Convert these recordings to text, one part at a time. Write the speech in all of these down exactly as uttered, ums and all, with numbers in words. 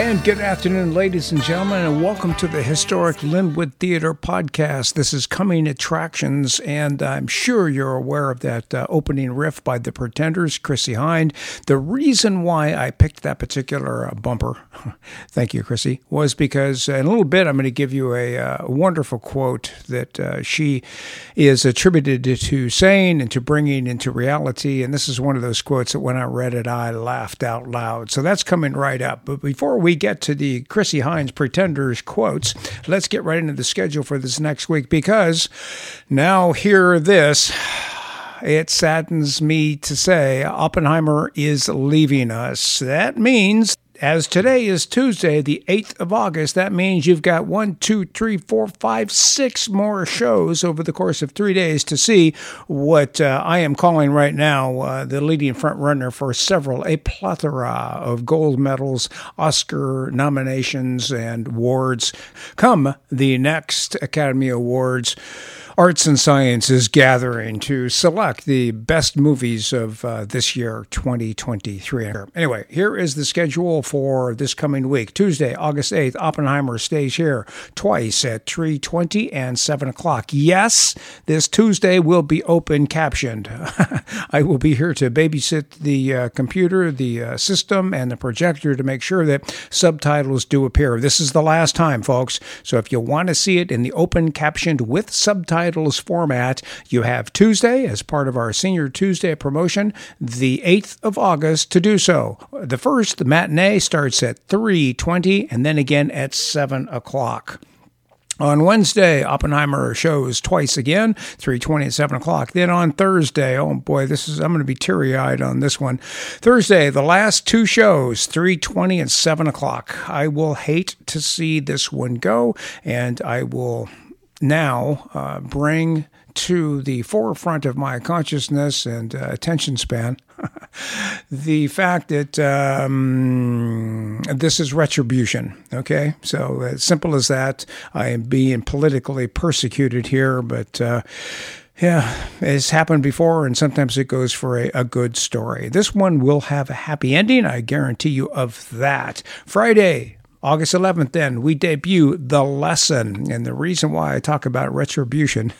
And good afternoon, ladies and gentlemen, and welcome to the Historic Lynwood Theatre podcast. This is Coming Attractions, and I'm sure you're aware of that uh, opening riff by The Pretenders, Chrissie Hynde. The reason why I picked that particular uh, bumper, thank you, Chrissie, was because in a little bit I'm going to give you a uh, wonderful quote that uh, she is attributed to saying and to bringing into reality, and this is one of those quotes that when I read it, I laughed out loud. So that's coming right up, but before we We get to the Chrissie Hynde Pretenders quotes, let's get right into the schedule for this next week, because now hear this. It saddens me to say Oppenheimer is leaving us. That means, as today is Tuesday, the eighth of August, that means you've got one, two, three, four, five, six more shows over the course of three days to see what uh, I am calling right now uh, the leading front-runner for several, a plethora of gold medals, Oscar nominations, and awards. Come the next Academy Awards Arts and Sciences gathering to select the best movies of uh, this year, twenty twenty-three. Anyway, here is the schedule for this coming week. Tuesday, August eighth, Oppenheimer stays here twice at three twenty and seven o'clock. Yes, this Tuesday will be open captioned. I will be here to babysit the uh, computer, the uh, system, and the projector to make sure that subtitles do appear. This is the last time, folks, so if you want to see it in the open captioned with subtitles format, you have Tuesday as part of our Senior Tuesday promotion, the eighth of August, to do so. The first, the matinee, starts at three twenty and then again at seven o'clock. On Wednesday, Oppenheimer shows twice again, three twenty and seven o'clock. Then on Thursday, oh boy, this is I'm going to be teary-eyed on this one. Thursday, the last two shows, three twenty and seven o'clock. I will hate to see this one go, and I will now uh, bring to the forefront of my consciousness and uh, attention span the fact that um, this is retribution, okay? So as simple as that. I am being politically persecuted here, but uh, yeah, it's happened before, and sometimes it goes for a, a good story. This one will have a happy ending, I guarantee you of that. Friday, August eleventh, then, we debut The Lesson. And the reason why I talk about retribution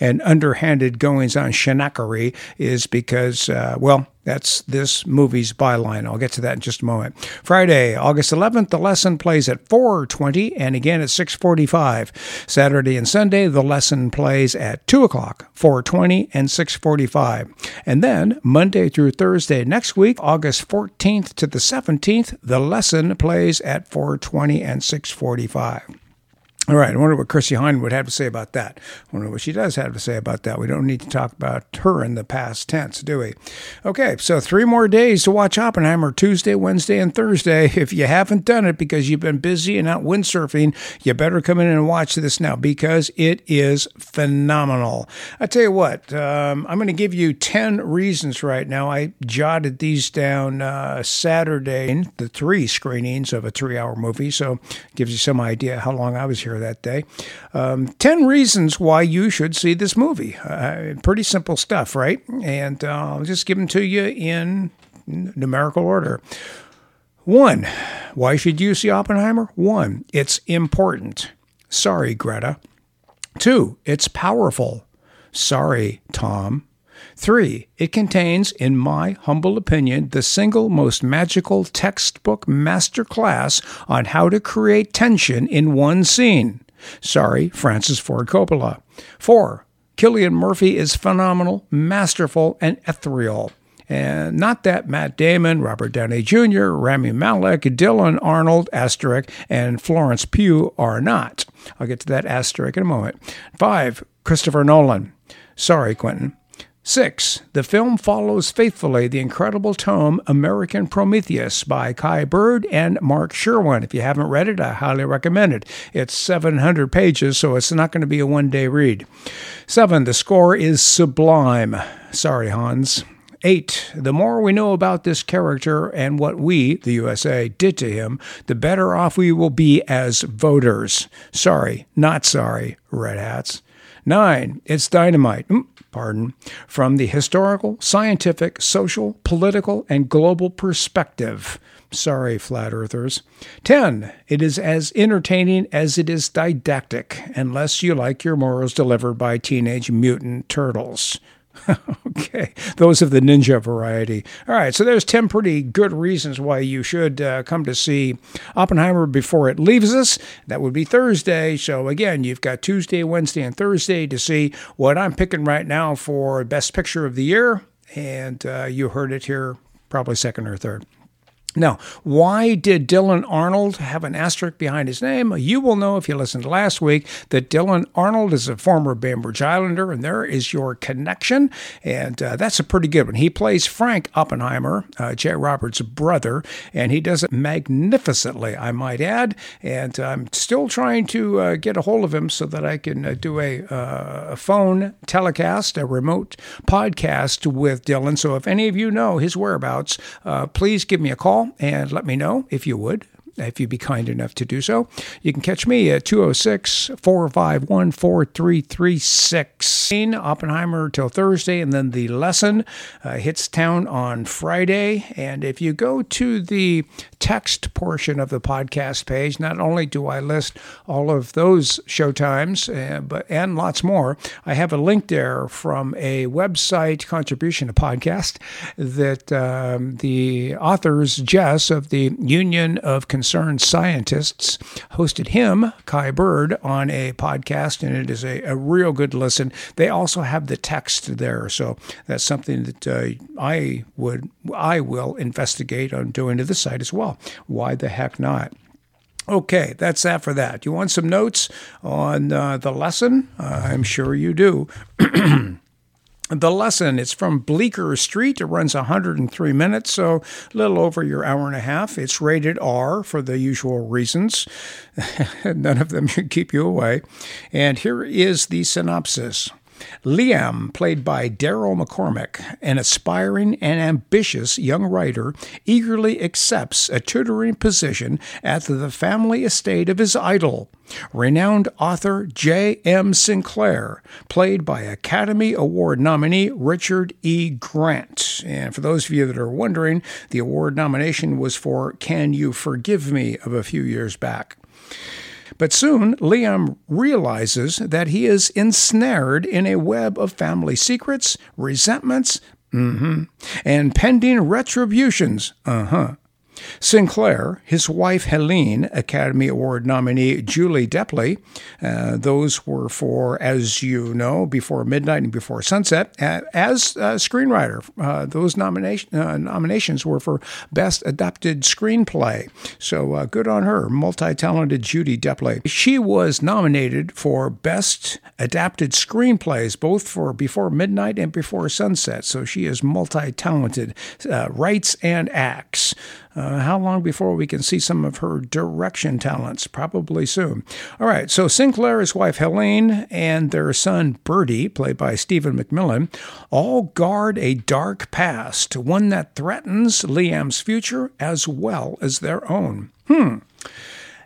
and underhanded goings-on shenanigans is because, uh, well, that's this movie's byline. I'll get to that in just a moment. Friday, August eleventh, The Lesson plays at four twenty and again at six forty-five. Saturday and Sunday, The Lesson plays at two o'clock, four twenty, and six forty-five. And then, Monday through Thursday next week, August fourteenth to the seventeenth, The Lesson plays at four twenty and six forty-five. All right, I wonder what Chrissie Hynde would have to say about that. I wonder what she does have to say about that. We don't need to talk about her in the past tense, do we? Okay, so three more days to watch Oppenheimer, Tuesday, Wednesday, and Thursday. If you haven't done it because you've been busy and out windsurfing, you better come in and watch this now, because it is phenomenal. I tell you what, um, I'm going to give you ten reasons right now. I jotted these down uh, Saturday, the three screenings of a three-hour movie, so gives you some idea how long I was here that day. Um, ten reasons why you should see this movie. Uh, pretty simple stuff, right? And uh, I'll just give them to you in numerical order. One, why should you see Oppenheimer? One, it's important. Sorry, Greta. Two, it's powerful. Sorry, Tom. Three, it contains, in my humble opinion, the single most magical textbook masterclass on how to create tension in one scene. Sorry, Francis Ford Coppola. Four, Cillian Murphy is phenomenal, masterful, and ethereal. And not that Matt Damon, Robert Downey Junior, Rami Malek, Dylan Arnold, asterisk, and Florence Pugh are not. I'll get to that asterisk in a moment. Five, Christopher Nolan. Sorry, Quentin. Six, the film follows faithfully the incredible tome American Prometheus by Kai Bird and Mark Sherwin. If you haven't read it, I highly recommend it. It's seven hundred pages, so it's not going to be a one-day read. Seven, the score is sublime. Sorry, Hans. Eight, the more we know about this character and what we, the U S A, did to him, the better off we will be as voters. Sorry, not sorry, Red Hats. Nine, It's Dynamite, pardon, from the historical, scientific, social, political, and global perspective. Sorry, flat earthers. Ten, it is as entertaining as it is didactic, unless you like your morals delivered by Teenage Mutant Turtles. Okay, those of the ninja variety. All right, so there's ten pretty good reasons why you should uh, come to see Oppenheimer before it leaves us. That would be Thursday. So again, you've got Tuesday, Wednesday, and Thursday to see what I'm picking right now for Best Picture of the Year. And uh, you heard it here, probably second or third. Now, why did Dylan Arnold have an asterisk behind his name? You will know if you listened last week that Dylan Arnold is a former Bainbridge Islander, and there is your connection, and uh, that's a pretty good one. He plays Frank Oppenheimer, uh, J. Robert's brother, and he does it magnificently, I might add, and I'm still trying to uh, get a hold of him so that I can uh, do a, uh, a phone telecast, a remote podcast with Dylan, so if any of you know his whereabouts, uh, please give me a call. And let me know if you would, if you'd be kind enough to do so. You can catch me at two oh six, four five one, four three three six. Oppenheimer till Thursday, and then The Lesson uh, hits town on Friday. And if you go to the text portion of the podcast page, not only do I list all of those showtimes, uh, but and lots more, I have a link there from a website contribution to podcast that um, the authors, Jess of the Union of Concerned Scientists, hosted him, Kai Bird, on a podcast, and it is a, a real good listen. They also have the text there, so that's something that uh, I would, I will investigate on doing to the site as well. Why the heck not? Okay, that's that for that. You want some notes on uh, The Lesson? Uh, I'm sure you do. The Lesson, it's from Bleecker Street. It runs one hundred three minutes, so a little over your hour and a half. It's rated R for the usual reasons. None of them should keep you away. And here is the synopsis. Liam, played by Daryl McCormack, an aspiring and ambitious young writer, eagerly accepts a tutoring position at the family estate of his idol, renowned author J M. Sinclair, played by Academy Award nominee Richard E. Grant. And for those of you that are wondering, the award nomination was for Can You Forgive Me of a few years back. But soon, Liam realizes that he is ensnared in a web of family secrets, resentments, mm-hmm, and pending retributions, uh-huh. Sinclair, his wife Helene, Academy Award nominee Julie Delpy, uh, those were for, as you know, Before Midnight and Before Sunset, uh, as a screenwriter. Uh, those nomination, uh, nominations were for Best Adapted Screenplay. So uh, good on her, multi-talented Julie Delpy. She was nominated for Best Adapted Screenplays, both for Before Midnight and Before Sunset. So she is multi-talented, uh, writes and acts. Uh, how long before we can see some of her direction talents? Probably soon. All right, so Sinclair, his wife Helene, and their son Bertie, played by Stephen McMillan, all guard a dark past, one that threatens Liam's future as well as their own. Hmm.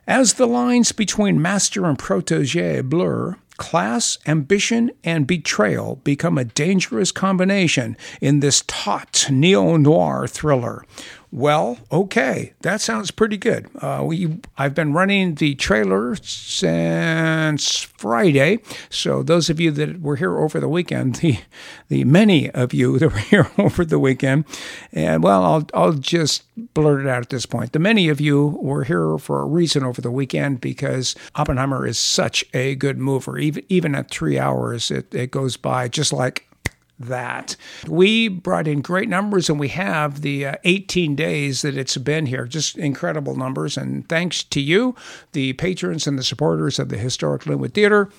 As the lines between master and protege blur, class, ambition, and betrayal become a dangerous combination in this taut neo-noir thriller. Well, okay, that sounds pretty good. Uh, we, I've been running the trailer since Friday, so those of you that were here over the weekend, the the many of you that were here over the weekend, and well, I'll I'll just blurt it out at this point. The many of you were here for a reason over the weekend because Oppenheimer is such a good mover. Even even at three hours, it it goes by just like that. We brought in great numbers, and we have the uh, eighteen days that it's been here, just incredible numbers. And thanks to you, the patrons and the supporters of the Historic Lynwood Theatre.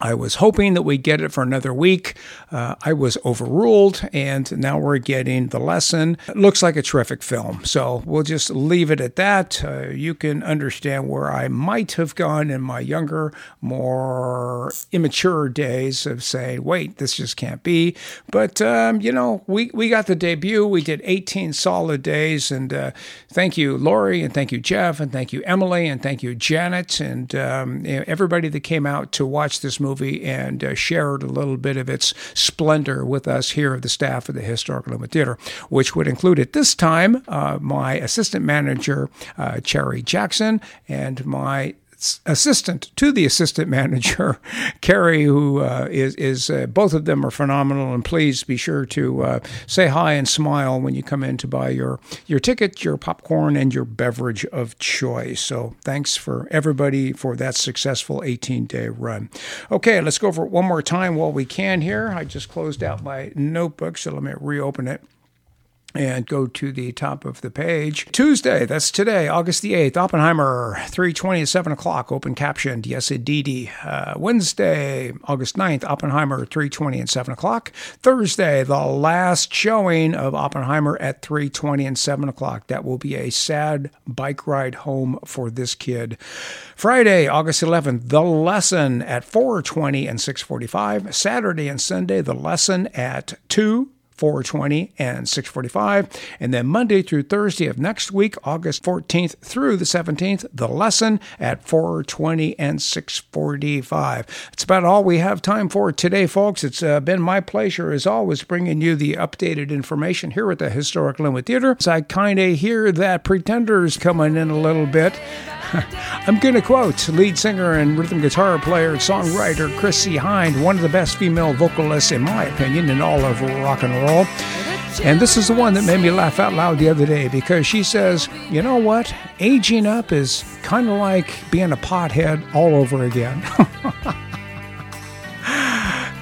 I was hoping that we'd get it for another week. Uh, I was overruled, and now we're getting The Lesson. It looks like a terrific film, so we'll just leave it at that. Uh, you can understand where I might have gone in my younger, more immature days of saying, wait, this just can't be. But, um, you know, we, we got the debut. We did eighteen solid days, and uh, thank you, Lori, and thank you, Jeff, and thank you, Emily, and thank you, Janet, and um, everybody that came out to watch this movie. movie and uh, shared a little bit of its splendor with us here at the staff of the Historic Lynwood Theatre, which would include at this time uh, my assistant manager, uh, Cherry Jackson, and my assistant to the assistant manager, Carrie, who uh, is, is uh, both of them are phenomenal. And please be sure to uh, say hi and smile when you come in to buy your, your ticket, your popcorn, and your beverage of choice. So thanks for everybody for that successful eighteen-day run. Okay, let's go over it one more time while we can here. I just closed out my notebook, so let me reopen it and go to the top of the page. Tuesday, that's today, August the eighth, Oppenheimer, three twenty at seven o'clock, open captioned, yes indeedy. Uh, Wednesday, August ninth, Oppenheimer, three twenty and seven o'clock. Thursday, the last showing of Oppenheimer at three twenty and seven o'clock. That will be a sad bike ride home for this kid. Friday, August eleventh, The Lesson at four twenty and six forty-five. Saturday and Sunday, The Lesson at two, four twenty and six forty-five, and then Monday through Thursday of next week, August fourteenth through the seventeenth, The Lesson at four twenty and six forty-five. It's about all we have time for today, folks. It's uh, been my pleasure, as always, bringing you the updated information here at the Historic Lynwood Theatre. So I kind of hear that Pretenders coming in a little bit. I'm going to quote lead singer and rhythm guitar player and songwriter Chrissie Hynde, one of the best female vocalists, in my opinion, in all of rock and roll. And this is the one that made me laugh out loud the other day, because she says, you know what? Aging up is kind of like being a pothead all over again.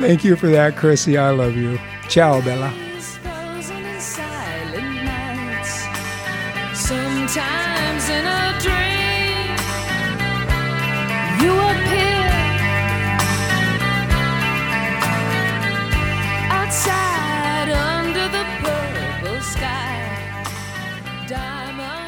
Thank you for that, Chrissie. I love you. Ciao, Bella. Sometimes in a dream you appear outside under the purple sky, diamond.